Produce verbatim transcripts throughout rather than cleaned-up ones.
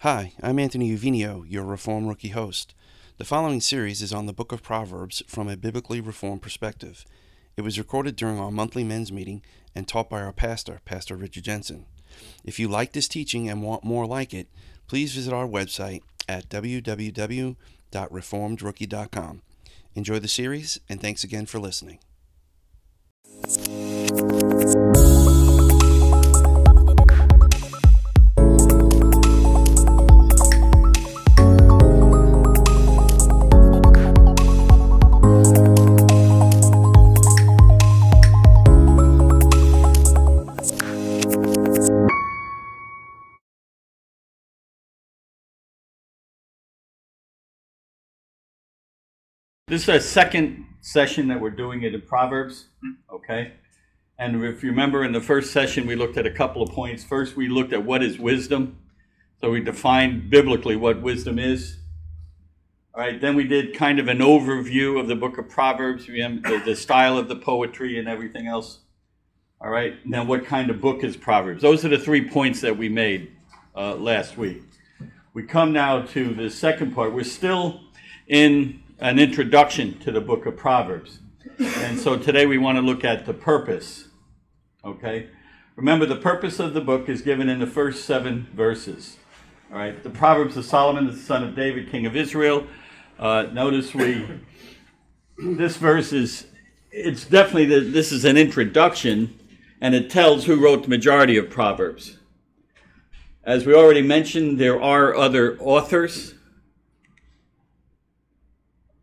Hi, I'm Anthony Uvinio, your Reform Rookie host. The following series is on the book of Proverbs from a biblically reformed perspective. It was recorded during our monthly men's meeting and taught by our pastor, Pastor Richard Jensen. If you like this teaching and want more like it, please visit our website at w w w dot reformed rookie dot com. Enjoy the series, and thanks again for listening. This is our second session that we're doing it in Proverbs, okay? And if you remember in the first session, we looked at a couple of points. First, we looked at what is wisdom. So we defined biblically what wisdom is. All right, then we did kind of an overview of the book of Proverbs, the, the style of the poetry and everything else. All right, and then what kind of book is Proverbs? Those are the three points that we made uh, last week. We come now to the second part. We're still in an introduction to the book of Proverbs. And so today we want to look at the purpose, okay? Remember, the purpose of the book is given in the first seven verses, all right? The Proverbs of Solomon, the son of David, king of Israel. Uh, notice we, this verse is, it's definitely, the, this is an introduction, and it tells who wrote the majority of Proverbs. As we already mentioned, there are other authors.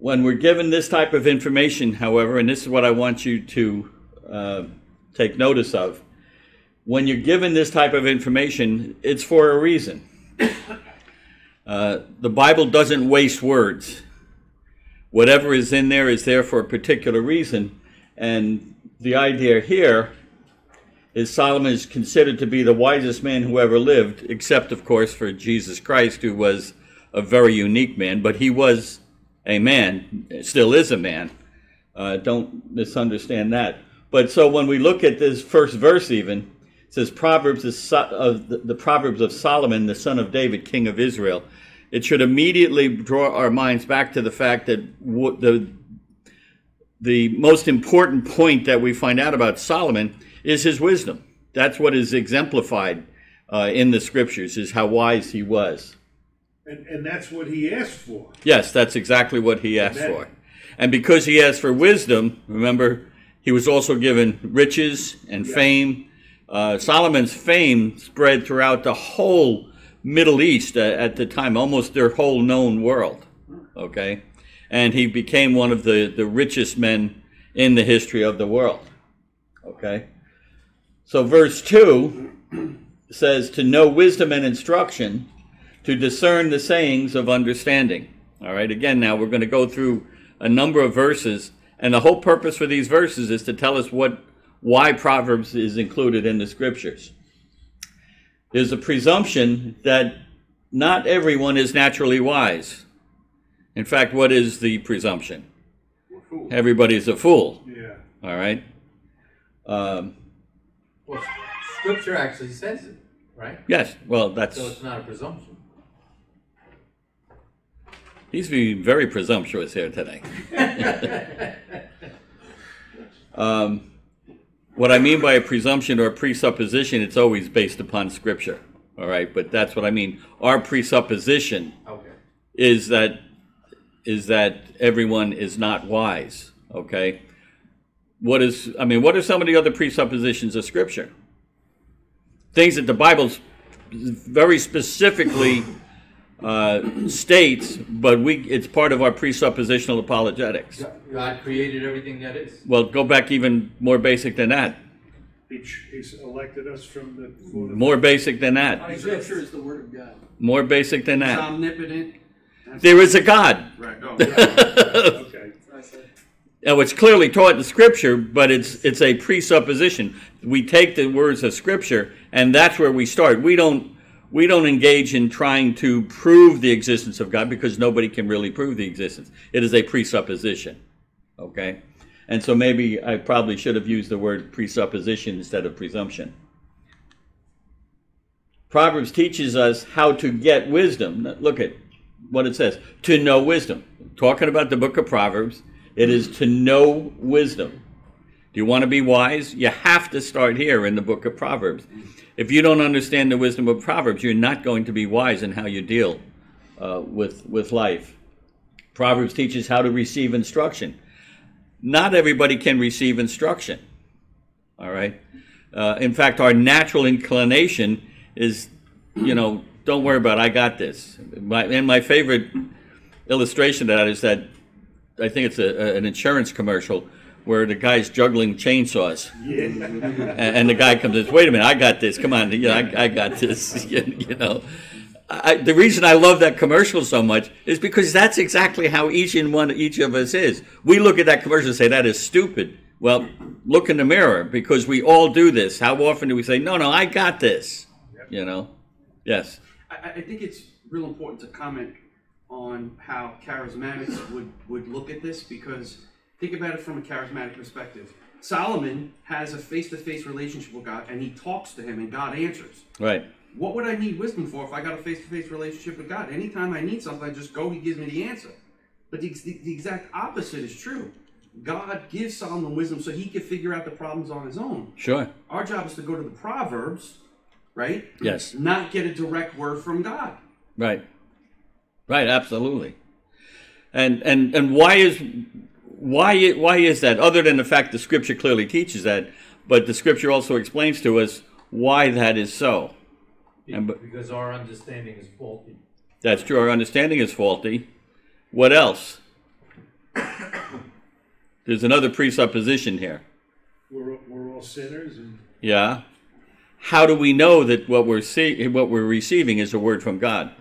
When we're given this type of information, however, and this is what I want you to uh, take notice of, when you're given this type of information, it's for a reason. Uh, the Bible doesn't waste words. Whatever is in there is there for a particular reason, and the idea here is Solomon is considered to be the wisest man who ever lived, except, of course, for Jesus Christ, who was a very unique man, but he was a man, still is a man. Uh, don't misunderstand that. But so when we look at this first verse even, it says, Proverbs is so, of the, the Proverbs of Solomon, the son of David, king of Israel. It should immediately draw our minds back to the fact that w- the, the most important point that we find out about Solomon is his wisdom. That's what is exemplified uh, in the scriptures, is how wise he was. And, and that's what he asked for. Yes, that's exactly what he asked for. And because he asked for wisdom, remember, he was also given riches and yeah. fame. Uh, Solomon's fame spread throughout the whole Middle East uh, at the time, almost their whole known world, okay? And he became one of the, the richest men in the history of the world, okay? So verse two says, to know wisdom and instruction, to discern the sayings of understanding. All right, again, now we're going to go through a number of verses, and the whole purpose for these verses is to tell us what, why Proverbs is included in the scriptures. There's a presumption that not everyone is naturally wise. In fact, what is the presumption? We're fools. Everybody's a fool. Yeah. All right. Um, well, scripture actually says it, right? Yes. Well, that's so it's not a presumption. He's being very presumptuous here today. um, what I mean by a presumption or a presupposition, it's always based upon Scripture, all right? But that's what I mean. Our presupposition okay. is that is that everyone is not wise, okay? What is, I mean, what are some of the other presuppositions of Scripture? Things that the Bible very specifically uh, states, but we it's part of our presuppositional apologetics. God created everything that is. Well, go back even more basic than that. He's elected us from the... From the more basic than that. Scripture is the Word of God. More basic than that. It's omnipotent. There is a God. Right. No, right. Okay. Now, it's clearly taught in Scripture, but it's it's a presupposition. We take the words of Scripture, and that's where we start. We don't we don't engage in trying to prove the existence of God, because nobody can really prove the existence. It is a presupposition. Okay? And so maybe I probably should have used the word presupposition instead of presumption. Proverbs teaches us how to get wisdom. Look at what it says. To know wisdom. Talking about the book of Proverbs. It is to know wisdom. Do you want to be wise? You have to start here in the book of Proverbs. If you don't understand the wisdom of Proverbs, you're not going to be wise in how you deal uh, with, with life. Proverbs teaches how to receive instruction. Not everybody can receive instruction. All right? Uh, in fact, our natural inclination is, you know, don't worry about it, I got this. My, and my favorite illustration of that is that I think it's a, an insurance commercial where the guy's juggling chainsaws, yeah. and, and the guy comes and says, "Wait a minute, I got this. Come on, you know, I, I got this." You, you know, I, the reason I love that commercial so much is because that's exactly how each and one, each of us is. We look at that commercial and say, "That is stupid." Well, look in the mirror, because we all do this. How often do we say, "No, no, I got this"? Yep. You know, yes. I, I think it's real important to comment on how charismatics would, would look at this, because think about it from a charismatic perspective. Solomon has a face-to-face relationship with God, and he talks to him, and God answers. Right. What would I need wisdom for if I got a face-to-face relationship with God? Anytime I need something, I just go, he gives me the answer. But the, the, the exact opposite is true. God gives Solomon wisdom so he can figure out the problems on his own. Sure. Our job is to go to the Proverbs, right? Yes. Not get a direct word from God. Right. Right, absolutely. And and and why is why why is that? Other than the fact the Scripture clearly teaches that, but the Scripture also explains to us why that is so. And, because our understanding is faulty. That's true. Our understanding is faulty. What else? There's another presupposition here. We're we're all sinners. And... Yeah. How do we know that what we're see what we're receiving is a word from God?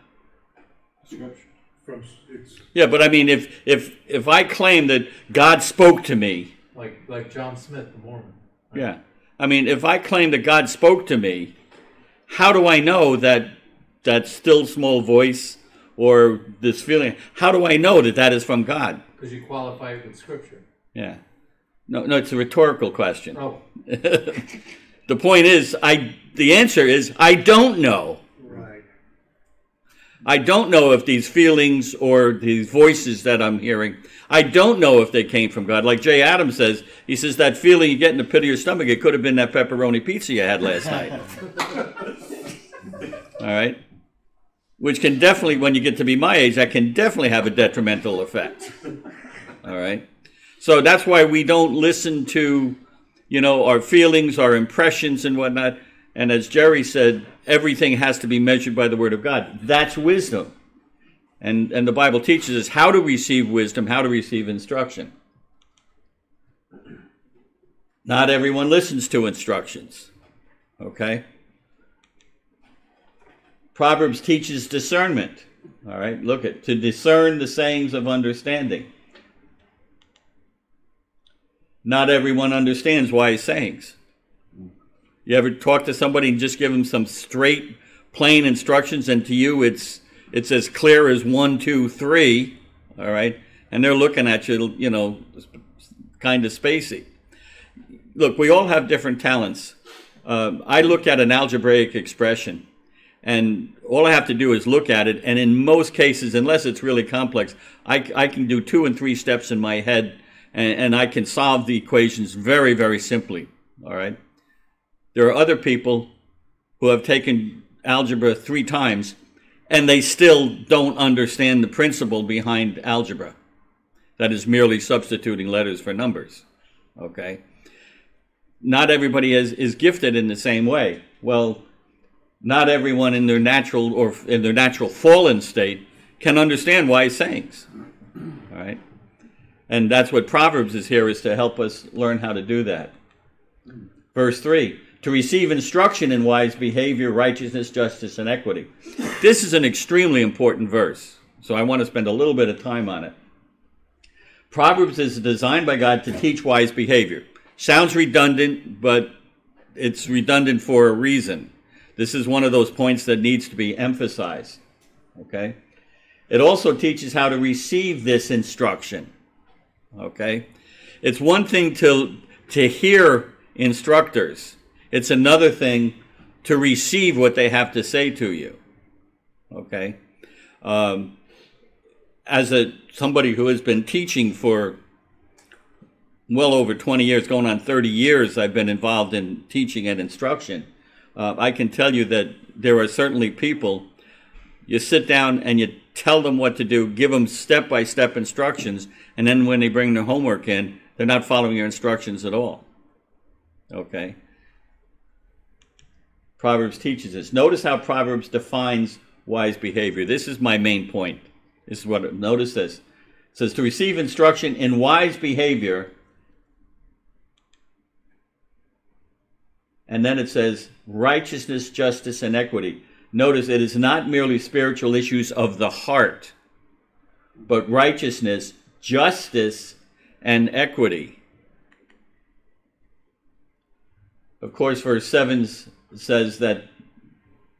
Yeah, but I mean, if if if I claim that God spoke to me, like like John Smith, the Mormon. Right? Yeah, I mean, if I claim that God spoke to me, how do I know that that still small voice or this feeling? How do I know that that is from God? Because you qualify it with Scripture. Yeah, no, no, it's a rhetorical question. Oh, the point is, I the answer is I don't know. I don't know if these feelings or these voices that I'm hearing, I don't know if they came from God. Like Jay Adams says, he says that feeling you get in the pit of your stomach, it could have been that pepperoni pizza you had last night. All right? Which can definitely, when you get to be my age, that can definitely have a detrimental effect. All right? So that's why we don't listen to, you know, our feelings, our impressions and whatnot. And as Jerry said, everything has to be measured by the Word of God. That's wisdom. And and the Bible teaches us how to receive wisdom, how to receive instruction. Not everyone listens to instructions. Okay? Proverbs teaches discernment. All right, look at, to discern the sayings of understanding. Not everyone understands wise sayings. You ever talk to somebody and just give them some straight, plain instructions, and to you it's it's as clear as one, two, three, all right? And they're looking at you, you know, kind of spacey. Look, we all have different talents. Uh, I look at an algebraic expression, and all I have to do is look at it, and in most cases, unless it's really complex, I, I can do two and three steps in my head, and, and I can solve the equations very, very simply, all right? There are other people who have taken algebra three times and they still don't understand the principle behind algebra. That is merely substituting letters for numbers, okay? Not everybody is, is gifted in the same way. Well, not everyone in their natural or in their natural fallen state can understand wise sayings, all right? And that's what Proverbs is here, is to help us learn how to do that. Verse three, to receive instruction in wise behavior, righteousness, justice, and equity. This is an extremely important verse, so I want to spend a little bit of time on it. Proverbs is designed by God to teach wise behavior. Sounds redundant, but it's redundant for a reason. This is one of those points that needs to be emphasized, okay? It also teaches how to receive this instruction, okay? It's one thing to, to hear instructors. It's another thing to receive what they have to say to you, okay? Um, as a somebody who has been teaching for well over twenty years, going on thirty years, I've been involved in teaching and instruction. Uh, I can tell you that there are certainly people, you sit down and you tell them what to do, give them step-by-step instructions, and then when they bring their homework in, they're not following your instructions at all, okay? Proverbs teaches this. Notice how Proverbs defines wise behavior. This is my main point. This is what, notice this. It says to receive instruction in wise behavior, and then it says righteousness, justice, and equity. Notice it is not merely spiritual issues of the heart, but righteousness, justice, and equity. Of course, verse seven says that,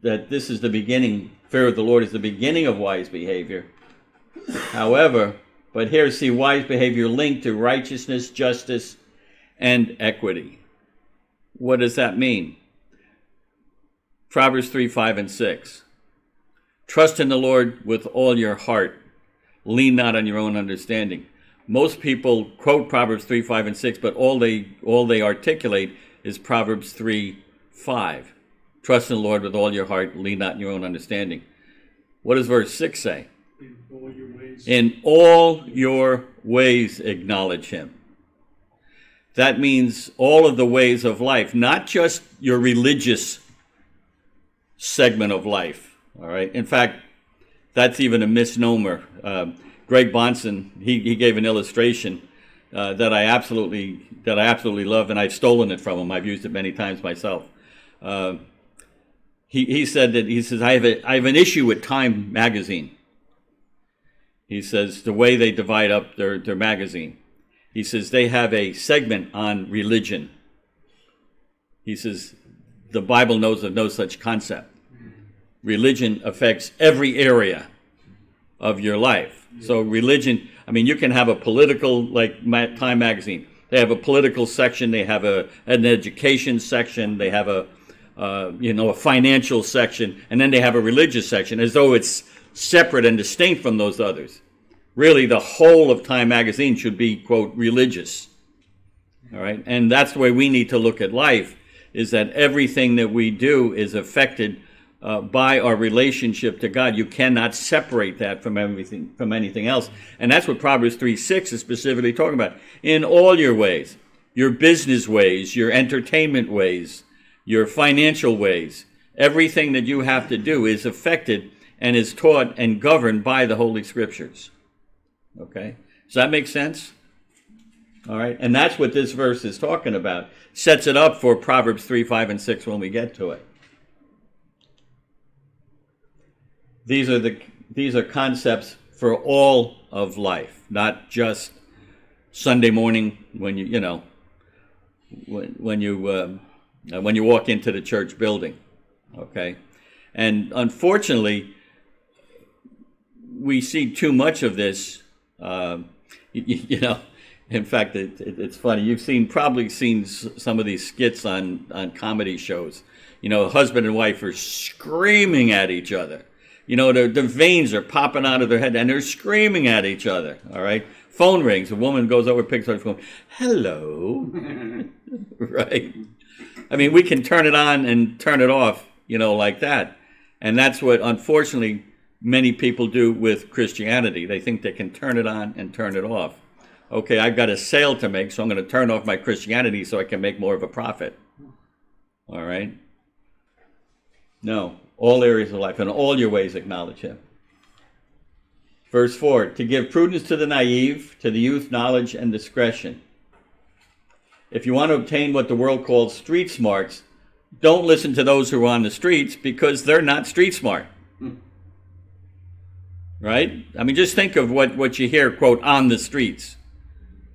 that this is the beginning, fear of the Lord is the beginning of wise behavior. However, but here see wise behavior linked to righteousness, justice, and equity. What does that mean? Proverbs three, five, and six. Trust in the Lord with all your heart. Lean not on your own understanding. Most people quote Proverbs three, five, and six, but all they, all they articulate is Proverbs three, five. Trust in the Lord with all your heart. Lean not on your own understanding. What does verse six say? In all your ways. In all your ways acknowledge him. That means all of the ways of life, not just your religious segment of life, all right? In fact, that's even a misnomer. Uh, Greg Bonson, he, he gave an illustration uh, that I absolutely that I absolutely love, and I've stolen it from him. I've used it many times myself. Uh, he, he said that, he says, I have, a, I have an issue with Time magazine. He says, the way they divide up their, their magazine. He says, they have a segment on religion. He says, the Bible knows of no such concept. Religion affects every area of your life. So religion, I mean, you can have a political, like Time magazine. They have a political section. They have a, an education section. They have a, uh, you know, a financial section. And then they have a religious section, as though it's separate and distinct from those others. Really, the whole of Time magazine should be, quote, religious, all right? And that's the way we need to look at life, is that everything that we do is affected uh, by our relationship to God. You cannot separate that from everything, from anything else. And that's what Proverbs three six is specifically talking about. In all your ways, your business ways, your entertainment ways, your financial ways, everything that you have to do is affected and is taught and governed by the Holy Scriptures. Okay, does that make sense? All right, and that's what this verse is talking about. Sets it up for Proverbs three, five, and six when we get to it. These are the these are concepts for all of life, not just Sunday morning when you you know when when you uh, when you walk into the church building. Okay, and unfortunately, we see too much of this. Uh, you, you know, in fact, it, it, it's funny. You've seen probably seen s- some of these skits on, on comedy shows. You know, husband and wife are screaming at each other. You know, their, their veins are popping out of their head, and they're screaming at each other, all right? Phone rings. A woman goes over, picks up the phone. Hello. Right? I mean, we can turn it on and turn it off, you know, like that. And that's what, unfortunately, many people do with Christianity. They think they can turn it on and turn it off. Okay, I've got a sale to make, so I'm going to turn off my Christianity so I can make more of a profit. All right? No, all areas of life, in all your ways acknowledge him. Verse four, to give prudence to the naive, to the youth, knowledge and discretion. If you want to obtain what the world calls street smarts, don't listen to those who are on the streets, because they're not street smart. Hmm. Right? I mean, just think of what, what you hear, quote, on the streets.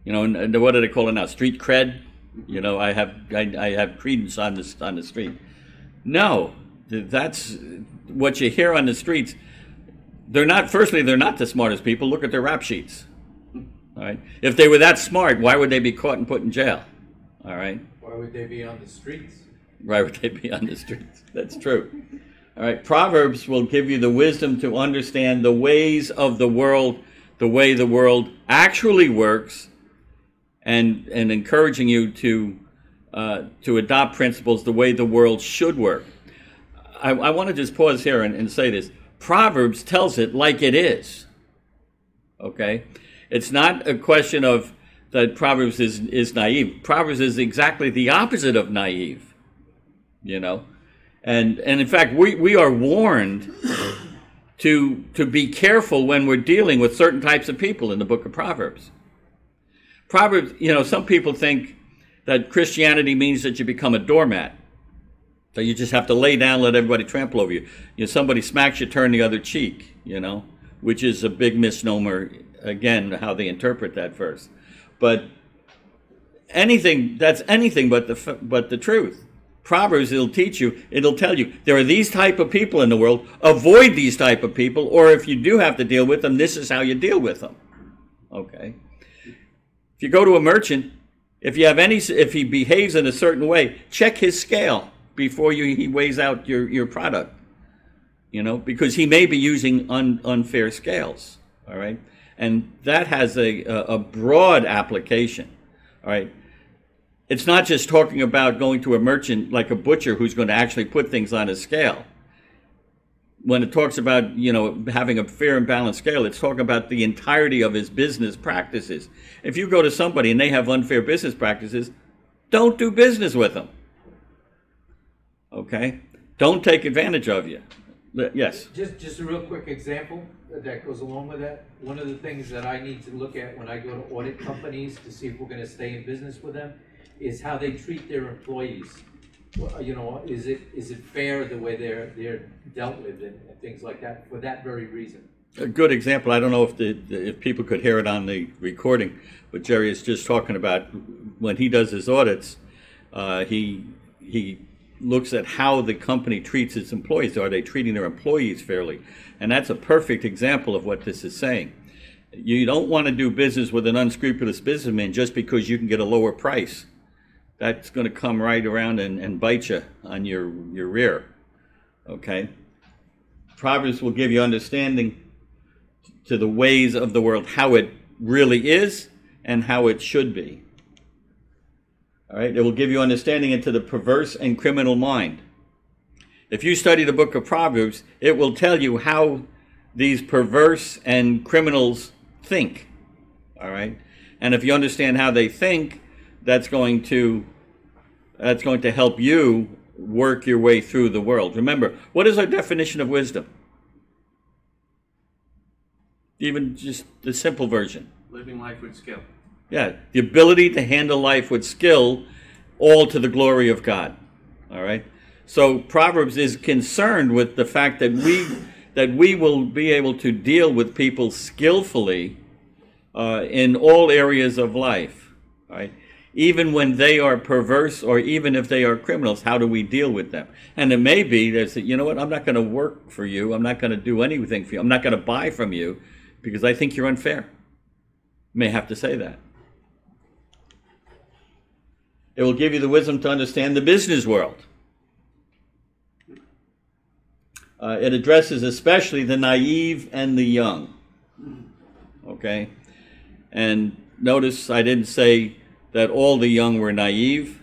You know, and, and what do they call it now? Street cred? You know, I have I, I have credence on the, on the street. No, that's what you hear on the streets. They're not, firstly, they're not the smartest people. Look at their rap sheets. All right? If they were that smart, why would they be caught and put in jail? All right? Why would they be on the streets? Why would they be on the streets? That's true. All right, Proverbs will give you the wisdom to understand the ways of the world, the way the world actually works, and and encouraging you to uh, to adopt principles the way the world should work. I, I want to just pause here and, and say this. Proverbs tells it like it is, okay? It's not a question of that Proverbs is, is naive. Proverbs is exactly the opposite of naive, you know? And and in fact, we, we are warned to to be careful when we're dealing with certain types of people in the book of Proverbs. Proverbs, you know, some people think that Christianity means that you become a doormat. So you just have to lay down, let everybody trample over you. You know, somebody smacks you, turn the other cheek, you know, which is a big misnomer, again, how they interpret that verse. But anything, that's anything but the but the truth. Proverbs, it'll teach you, it'll tell you, there are these type of people in the world, avoid these type of people, or if you do have to deal with them, this is how you deal with them, okay? If you go to a merchant, if you have any, if he behaves in a certain way, check his scale before you he weighs out your, your product, you know, because he may be using un, unfair scales, all right? And that has a, a broad application, all right? It's not just talking about going to a merchant like a butcher who's going to actually put things on a scale. When it talks about, you know, having a fair and balanced scale, it's talking about the entirety of his business practices. If you go to somebody and they have unfair business practices, don't do business with them. Okay? Don't take advantage of you. Yes? Just, just a real quick example that goes along with that. One of the things that I need to look at when I go to audit companies to see if we're going to stay in business with them is how they treat their employees. Well, you know, is it is it fair the way they're they're dealt with and, and things like that for that very reason? A good example. I don't know if the, the if people could hear it on the recording, but Jerry is just talking about when he does his audits, uh, he he looks at how the company treats its employees. Are they treating their employees fairly? And that's a perfect example of what this is saying. You don't want to do business with an unscrupulous businessman just because you can get a lower price. That's going to come right around and, and bite you on your, your rear, okay? Proverbs will give you understanding to the ways of the world, how it really is and how it should be, all right? It will give you understanding into the perverse and criminal mind. If you study the book of Proverbs, it will tell you how these perverse and criminals think, all right? And if you understand how they think, that's going to that's going to help you work your way through the world. Remember, what is our definition of wisdom? Even just the simple version. Living life with skill. Yeah, the ability to handle life with skill, all to the glory of God. All right? So Proverbs is concerned with the fact that we that we will be able to deal with people skillfully uh, in all areas of life. All right? Even when they are perverse or even if they are criminals, how do we deal with them? And it may be that, you know what, I'm not going to work for you. I'm not going to do anything for you. I'm not going to buy from you because I think you're unfair. May have to say that. It will give you the wisdom to understand the business world. Uh, it addresses especially the naive and the young. Okay? And notice I didn't say that all the young were naive,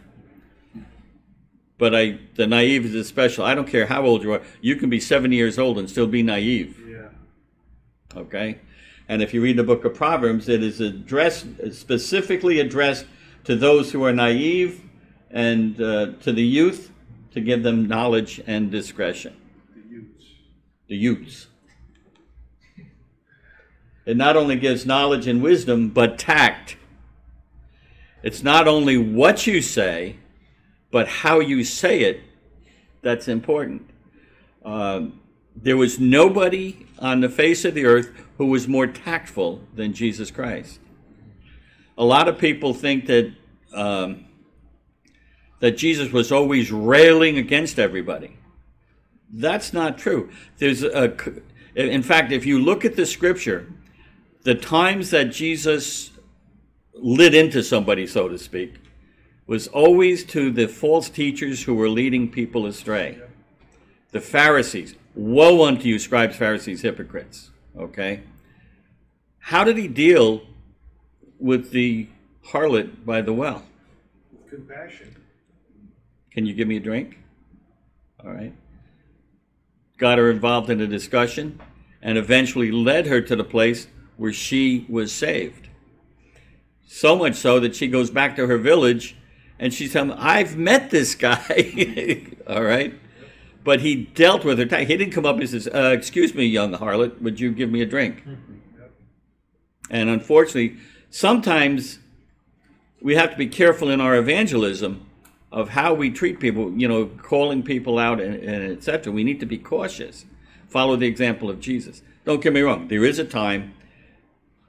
but I the naive is special. I don't care how old you are. You can be seventy years old and still be naive. Yeah. okay? And if you read the book of Proverbs, it is addressed, specifically addressed to those who are naive and uh, to the youth, to give them knowledge and discretion. The youths. The youths. It not only gives knowledge and wisdom, but tact. It's not only what you say, but how you say it that's important. Uh, there was nobody on the face of the earth who was more tactful than Jesus Christ. A lot of people think that um, that Jesus was always railing against everybody. That's not true. There's a, in fact, if you look at the scripture, the times that Jesus lit into somebody, so to speak, was always to the false teachers who were leading people astray. The Pharisees, woe unto you, scribes, Pharisees, hypocrites, okay? How did he deal with the harlot by the well? Compassion. Can you give me a drink? All right. Got her involved in a discussion and eventually led her to the place where she was saved. So much so that she goes back to her village and she's telling them, I've met this guy, all right? But he dealt with her. He didn't come up and says, uh, excuse me, young harlot, would you give me a drink? And unfortunately, sometimes we have to be careful in our evangelism of how we treat people, you know, calling people out and, and et cetera. We need to be cautious. Follow the example of Jesus. Don't get me wrong. There is a time,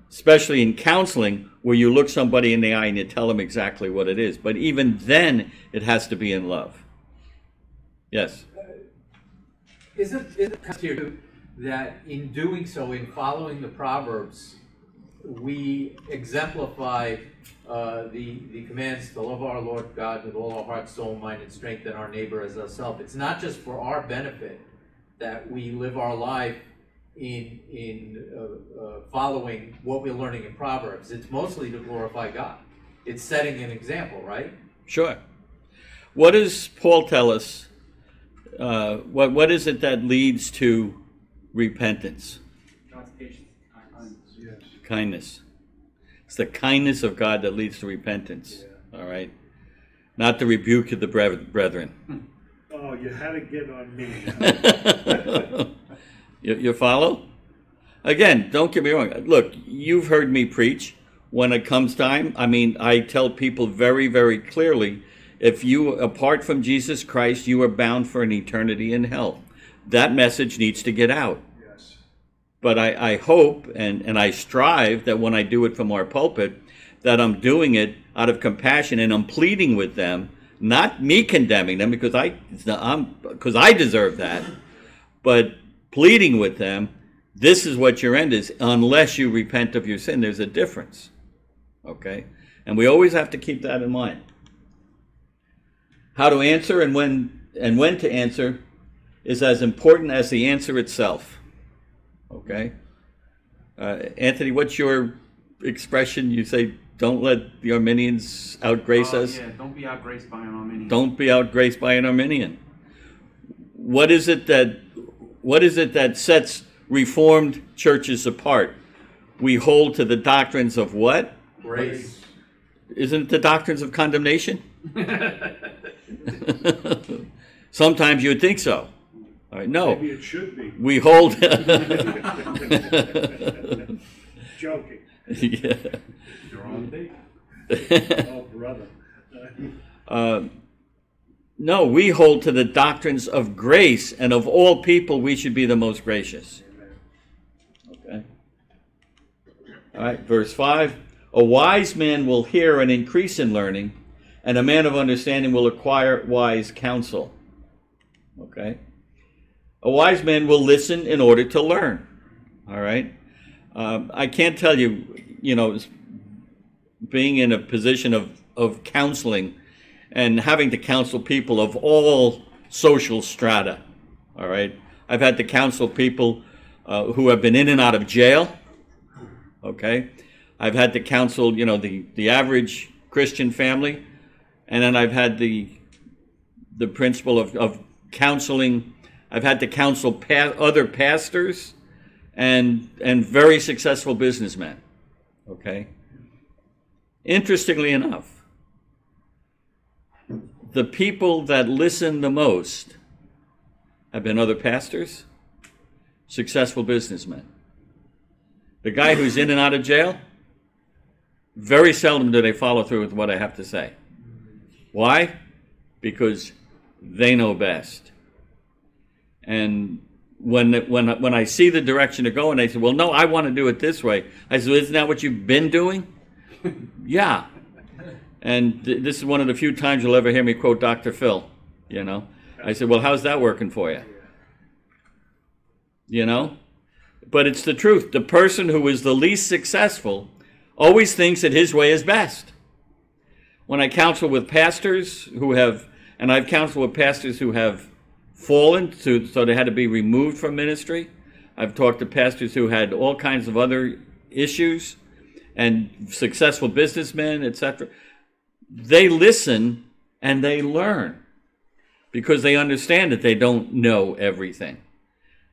especially in counseling, where you look somebody in the eye and you tell them exactly what it is. But even then, it has to be in love. Yes? Is it, is it true that in doing so, in following the Proverbs, we exemplify uh, the, the commands to love our Lord God with all our heart, soul, mind, and strength, and our neighbor as ourselves? It's not just for our benefit that we live our life in, in uh, uh, following what we're learning in Proverbs. It's mostly to glorify God. It's setting an example, right? Sure. What does Paul tell us? Uh, what what is it that leads to repentance? God's patience, kindness. Yes. Kindness. It's the kindness of God that leads to repentance. Yeah. All right, not the rebuke of the brethren. Oh, you had to get on me. you, you follow? Again, don't get me wrong. Look, you've heard me preach. When it comes time, I mean, I tell people very, very clearly. If you, apart from Jesus Christ, you are bound for an eternity in hell. That message needs to get out. Yes. But I, I hope and, and I strive that when I do it from our pulpit, that I'm doing it out of compassion and I'm pleading with them, not me condemning them because I, I'm, because I deserve that, but pleading with them, this is what your end is unless you repent of your sin. There's a difference, okay? And we always have to keep that in mind. How to answer and when and when to answer is as important as the answer itself. Okay? Uh, Anthony, what's your expression? You say, don't let the Arminians outgrace uh, us. Yeah, don't be outgraced by an Arminian. Don't be outgraced by an Arminian. What is it that, what is it that sets Reformed churches apart? We hold to the doctrines of what? Grace. Isn't it the doctrines of condemnation? Sometimes you would think so. All right, no. Maybe it should be. We hold. Joking. Yeah. You're on date. Oh, brother. uh, no, we hold to the doctrines of grace, and of all people, we should be the most gracious. Okay. All right, verse five. A wise man will hear and increase in learning, and a man of understanding will acquire wise counsel. Okay? A wise man will listen in order to learn. All right? Um, I can't tell you, you know, being in a position of, of counseling and having to counsel people of all social strata. All right? I've had to counsel people uh, who have been in and out of jail. Okay? I've had to counsel, you know, the, the average Christian family. And then I've had the the principle of, of counseling. I've had to counsel pa- other pastors and and very successful businessmen, okay? Interestingly enough, the people that listen the most have been other pastors, successful businessmen. The guy who's in and out of jail, very seldom do they follow through with what I have to say. Why? Because they know best. And when when when I see the direction to go and they say, well, no, I want to do it this way. I said, isn't that what you've been doing? Yeah. And th- this is one of the few times you'll ever hear me quote Doctor Phil, you know. I said, well, how's that working for you? You know? But it's the truth. The person who is the least successful always thinks that his way is best. When I counsel with pastors who have, and I've counseled with pastors who have fallen, to, so they had to be removed from ministry. I've talked to pastors who had all kinds of other issues and successful businessmen, et cetera. They listen and they learn because they understand that they don't know everything.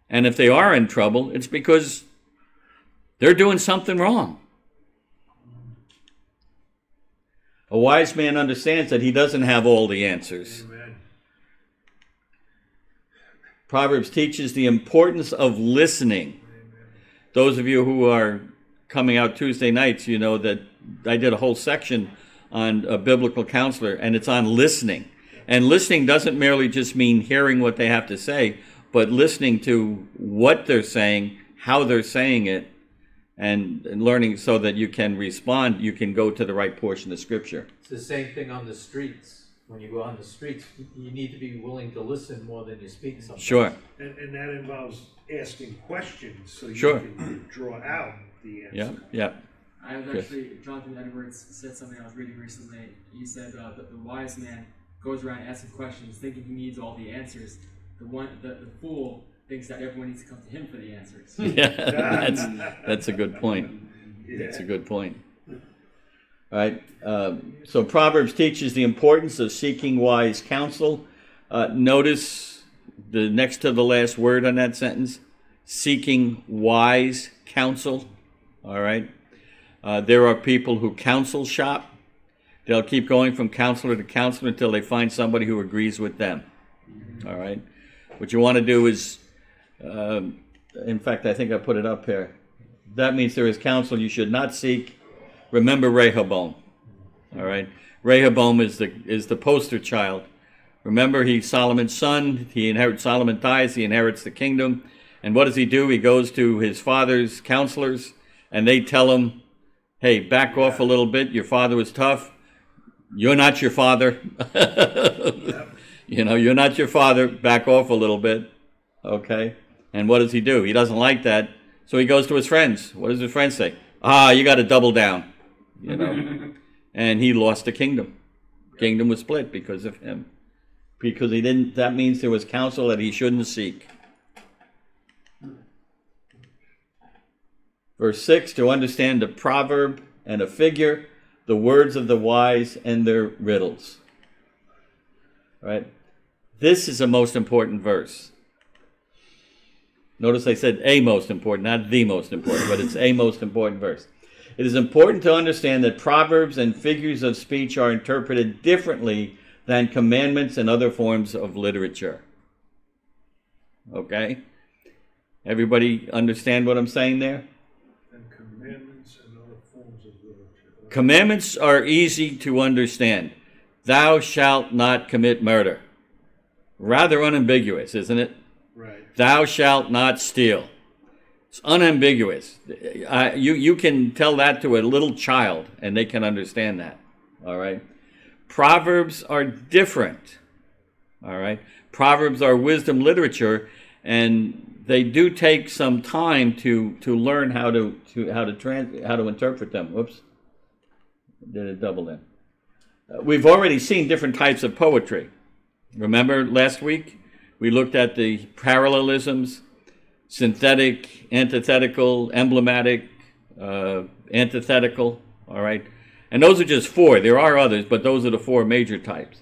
And if they are in trouble, it's because they're doing something wrong. A wise man understands that he doesn't have all the answers. Amen. Proverbs teaches the importance of listening. Amen. Those of you who are coming out Tuesday nights, you know that I did a whole section on a biblical counselor, and it's on listening. And listening doesn't merely just mean hearing what they have to say, but listening to what they're saying, how they're saying it, and, and learning so that you can respond, you can go to the right portion of Scripture. It's the same thing on the streets. When you go on the streets, you need to be willing to listen more than you speak sometimes. Sure. And, and that involves asking questions so you sure. can draw out the answer. Yeah, yeah. I was actually, Jonathan Edwards said something I was reading recently. He said uh, that the wise man goes around asking questions, thinking he needs all the answers. The one, the, the fool thinks that everyone needs to come to him for the answers. Yeah, that's that's a good point. Yeah. That's a good point. All right. Uh, so Proverbs teaches the importance of seeking wise counsel. Uh, notice the next to the last word on that sentence: seeking wise counsel. All right. Uh, there are people who counsel shop. They'll keep going from counselor to counselor until they find somebody who agrees with them. All right. What you want to do is, um, in fact, I think I put it up here. That means there is counsel you should not seek. Remember Rehoboam. All right. Rehoboam is the is the poster child. Remember, he's Solomon's son. He inherits Solomon dies. He inherits the kingdom. And what does he do? He goes to his father's counselors, and they tell him, hey, back yeah. off a little bit. Your father was tough. You're not your father. yeah. You know, you're not your father. Back off a little bit. Okay? And what does he do? He doesn't like that. So he goes to his friends. What does his friends say? Ah, you got to double down. You know? And he lost the kingdom. Kingdom was split because of him. Because he didn't, that means there was counsel that he shouldn't seek. Verse six, to understand a proverb and a figure, the words of the wise and their riddles. All right? This is a most important verse. Notice I said a most important, not the most important, but it's a most important verse. It is important to understand that proverbs and figures of speech are interpreted differently than commandments and other forms of literature. Okay? Everybody understand what I'm saying there? And commandments and other forms of literature. Commandments are easy to understand. Thou shalt not commit murder. Rather unambiguous, isn't it? Right. Thou shalt not steal. It's unambiguous. Uh, you, you can tell that to a little child, and they can understand that. All right? Proverbs are different. All right? Proverbs are wisdom literature, and they do take some time to, to learn how to, to, how, to trans, how to interpret them. Whoops. Did it double in? Uh, we've already seen different types of poetry. Remember last week? We looked at the parallelisms, synthetic, antithetical, emblematic, uh, antithetical, all right? And those are just four. There are others, but those are the four major types.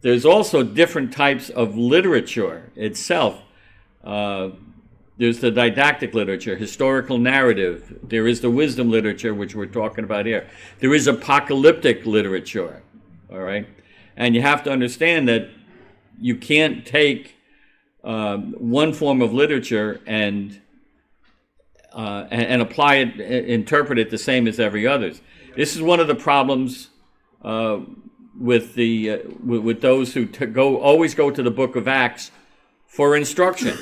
There's also different types of literature itself. Uh, There's the didactic literature, historical narrative. There is the wisdom literature, which we're talking about here. There is apocalyptic literature, all right? And you have to understand that you can't take um, one form of literature and, uh, and, and apply it, interpret it the same as every others. This is one of the problems uh, with, the, uh, with, with those who t go, always go to the book of Acts for instruction.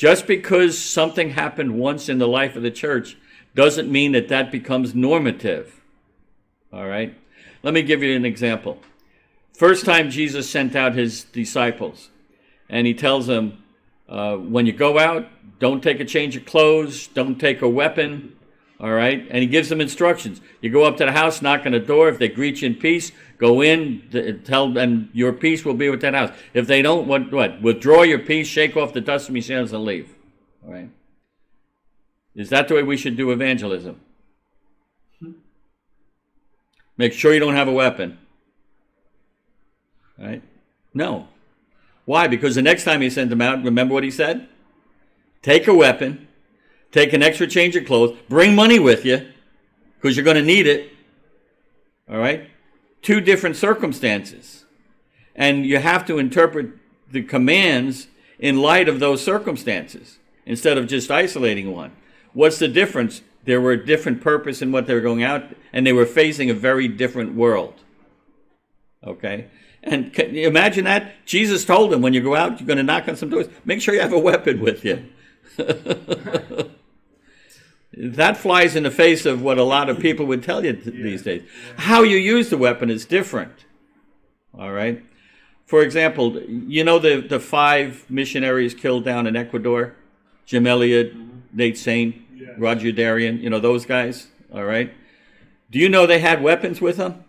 Just because something happened once in the life of the church doesn't mean that that becomes normative, all right? Let me give you an example. First time Jesus sent out his disciples, and he tells them, uh, when you go out, don't take a change of clothes, don't take a weapon, all right? And he gives them instructions. You go up to the house, knock on the door. If they greet you in peace, go in, tell them your peace will be with that house. If they don't, what, what? Withdraw your peace, shake off the dust from your sandals, and leave. All right? Is that the way we should do evangelism? Make sure you don't have a weapon. All right? No. Why? Because the next time he sent them out, remember what he said? Take a weapon, take an extra change of clothes, bring money with you, because you're going to need it. All right? Two different circumstances, and you have to interpret the commands in light of those circumstances instead of just isolating one. What's the difference? There were a different purpose in what they were going out, and they were facing a very different world. Okay? And can you imagine that? Jesus told them, when you go out, you're going to knock on some doors. Make sure you have a weapon with you. That flies in the face of what a lot of people would tell you th yeah. these days. How you use the weapon is different, all right? For example, you know the, the five missionaries killed down in Ecuador? Jim Elliot, Nate Saint, yes. Roger Darian, you know those guys, all right? Do you know they had weapons with them?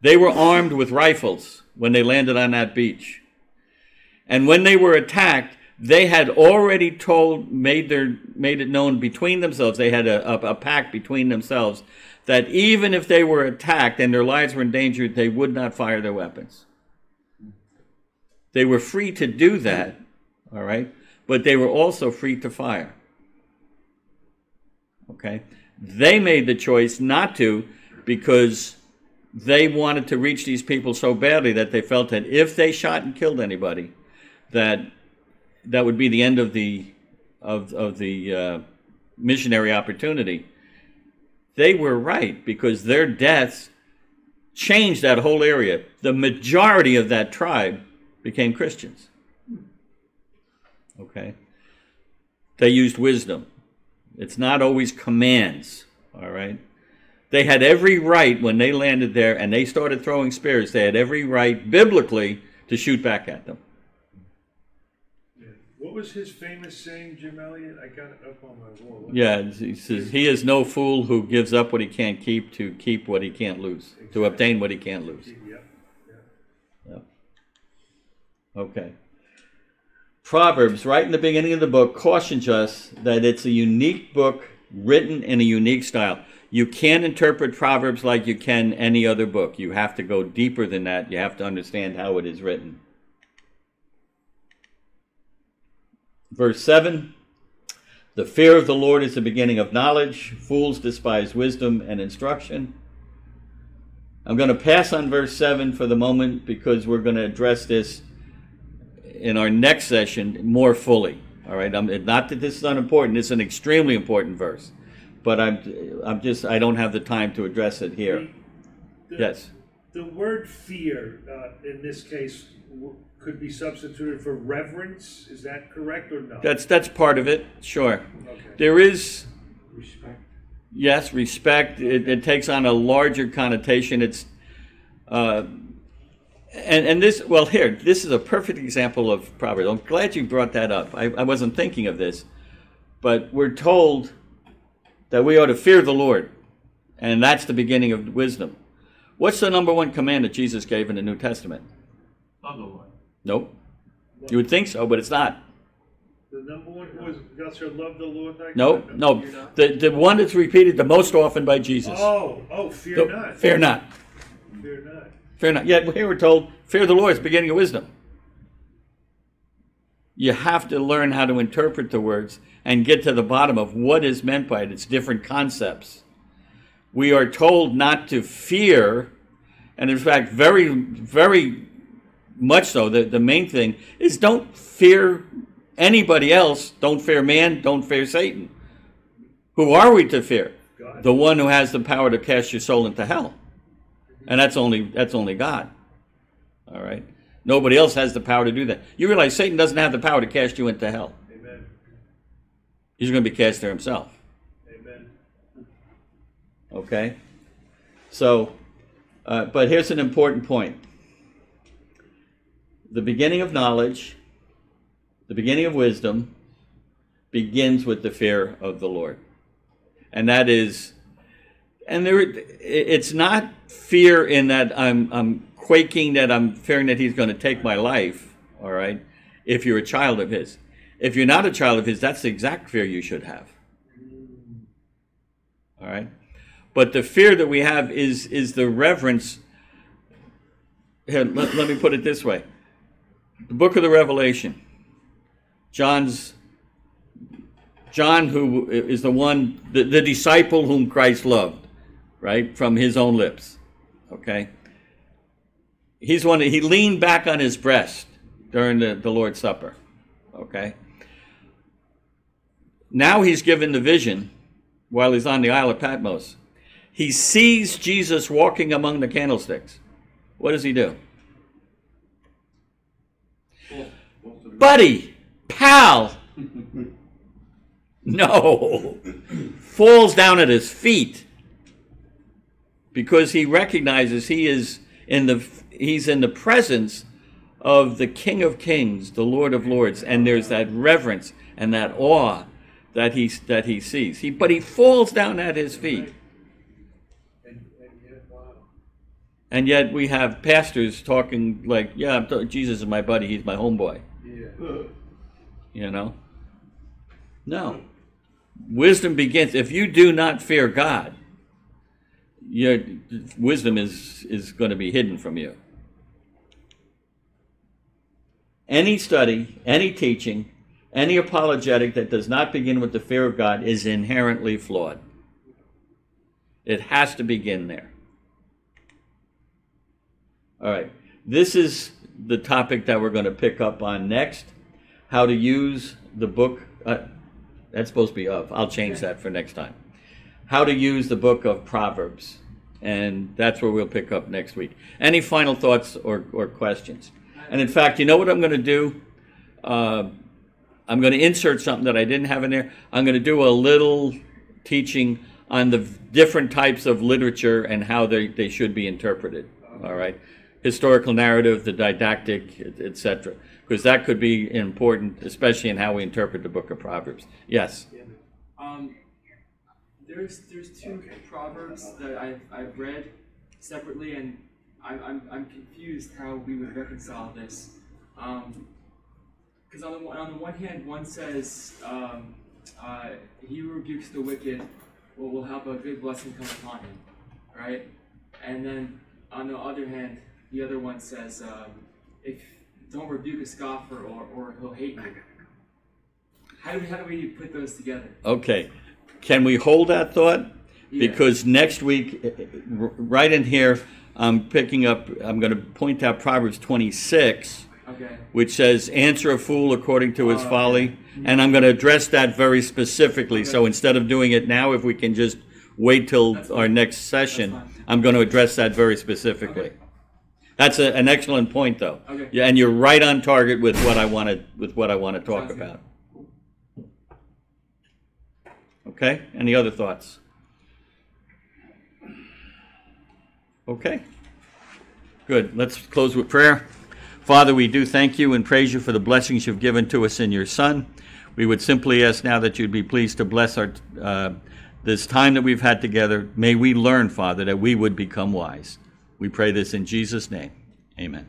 They were armed with rifles when they landed on that beach. And when they were attacked, they had already told, made their, made it known between themselves, they had a, a, a pact between themselves, that even if they were attacked and their lives were endangered, they would not fire their weapons. They were free to do that, all right? But they were also free to fire, okay? They made the choice not to because they wanted to reach these people so badly that they felt that if they shot and killed anybody, that that would be the end of the of of the uh, missionary opportunity. They were right, because their deaths changed that whole area. The majority of that tribe became Christians. Okay, they used wisdom. It's not always commands. All right, they had every right when they landed there and they started throwing spears. They had every right biblically to shoot back at them. What was his famous saying, Jim Elliot? I got it up on my wall. Yeah, he says, he is no fool who gives up what he can't keep to keep what he can't lose, exactly. To obtain what he can't lose. Yeah. Yeah. Yeah. Okay. Proverbs, right in the beginning of the book, cautions us that it's a unique book written in a unique style. You can't interpret Proverbs like you can any other book. You have to go deeper than that. You have to understand how it is written. Verse seven, the fear of the Lord is the beginning of knowledge. Fools despise wisdom and instruction. I'm going to pass on verse seven for the moment because we're going to address this in our next session more fully. All right, I'm, not that this is unimportant. It's an extremely important verse. But I'm, I'm just, I don't have the time to address it here. The, the, yes? The word fear uh, in this case could be substituted for reverence. Is that correct or not? That's that's part of it. Sure. Okay. There is respect. Yes, respect. It, it takes on a larger connotation. It's uh, and and this well here. This is a perfect example of Proverbs. I'm glad you brought that up. I, I wasn't thinking of this, but we're told that we ought to fear the Lord, and that's the beginning of wisdom. What's the number one command that Jesus gave in the New Testament? Love the Lord. Nope. You would think so, but it's not. The number one was, you shall love the Lord thy God. Nope, no. no. The, the one that's repeated the most often by Jesus. Oh, oh, fear the, not. Fear not. Fear not. Fear not. Yet here we're told, fear the Lord is the beginning of wisdom. you have to learn how to interpret the words and get to the bottom of what is meant by it. It's different concepts. We are told not to fear, and in fact, very, very much so, the, the main thing is don't fear anybody else. Don't fear man, don't fear Satan. Who are we to fear? God. The one who has the power to cast your soul into hell. And that's only that's only God. All right? Nobody else has the power to do that. You realize Satan doesn't have the power to cast you into hell. Amen. He's going to be cast there himself. Amen. Okay? So, uh, but here's an important point. The beginning of knowledge, the beginning of wisdom, begins with the fear of the Lord. And that is, and there, it's not fear in that I'm, I'm quaking, that I'm fearing that he's going to take my life, all right, if you're a child of his. If you're not a child of his, that's the exact fear you should have. All right? But the fear that we have is, is the reverence. Here, let, let me put it this way. The book of the Revelation, John's, John, who is the one, the, the disciple whom Christ loved, right, from his own lips, okay? He's one, he leaned back on his breast during the, the Lord's Supper, okay? Now he's given the vision while he's on the Isle of Patmos. He sees Jesus walking among the candlesticks. What does he do? Buddy, pal, no, falls down at his feet because he recognizes he is in the he's in the presence of the King of Kings, the Lord of Lords, and there's that reverence and that awe that he that he sees. He but he falls down at his feet, and yet we have pastors talking like, "Yeah, I'm t- Jesus is my buddy. He's my homeboy." You know? No. Wisdom begins. If you do not fear God, your wisdom is, is going to be hidden from you. Any study, any teaching, any apologetic that does not begin with the fear of God is inherently flawed. It has to begin there. All right. This is the topic that we're going to pick up on next, how to use the book. Uh, that's supposed to be of. I'll change that for next time. How to use the book of Proverbs. And that's where we'll pick up next week. Any final thoughts or, or questions? And in fact, you know what I'm going to do? Uh, I'm going to insert something that I didn't have in there. I'm going to do a little teaching on the different types of literature and how they, they should be interpreted. All right. Historical narrative, the didactic, et cetera, because that could be important, especially in how we interpret the book of Proverbs. Yes? Yeah. Um, there's there's two okay. Proverbs that I've, I've read separately, and I'm, I'm, I'm confused how we would reconcile this. Because um, on, on the one hand, one says, um, uh, he who rebukes the wicked will, will have a good blessing come upon him, right? And then on the other hand, the other one says, um, if don't rebuke a scoffer or, or he'll hate you. How do, we, how do we put those together? Okay. Can we hold that thought? Yeah. Because next week, right in here, I'm picking up, I'm going to point out Proverbs twenty-six, okay, which says, answer a fool according to his uh, folly. Okay. And I'm going to address that very specifically. Okay. So instead of doing it now, if we can just wait till That's our fine. next session, I'm going to address that very specifically. Okay. That's a, an excellent point, though, okay. Yeah, and you're right on target with what I want to with what I want to talk Sounds about. Good. Okay. Any other thoughts? Okay. Good. Let's close with prayer. Father, we do thank you and praise you for the blessings you've given to us in your Son. We would simply ask now that you'd be pleased to bless our uh, this time that we've had together. May we learn, Father, that we would become wise. We pray this in Jesus' name. Amen.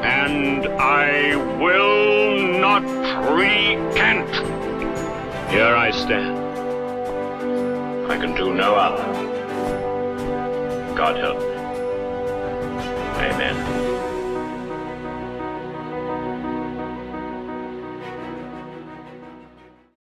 and I will not recant. Here I stand. I can do no other. God help me. Amen.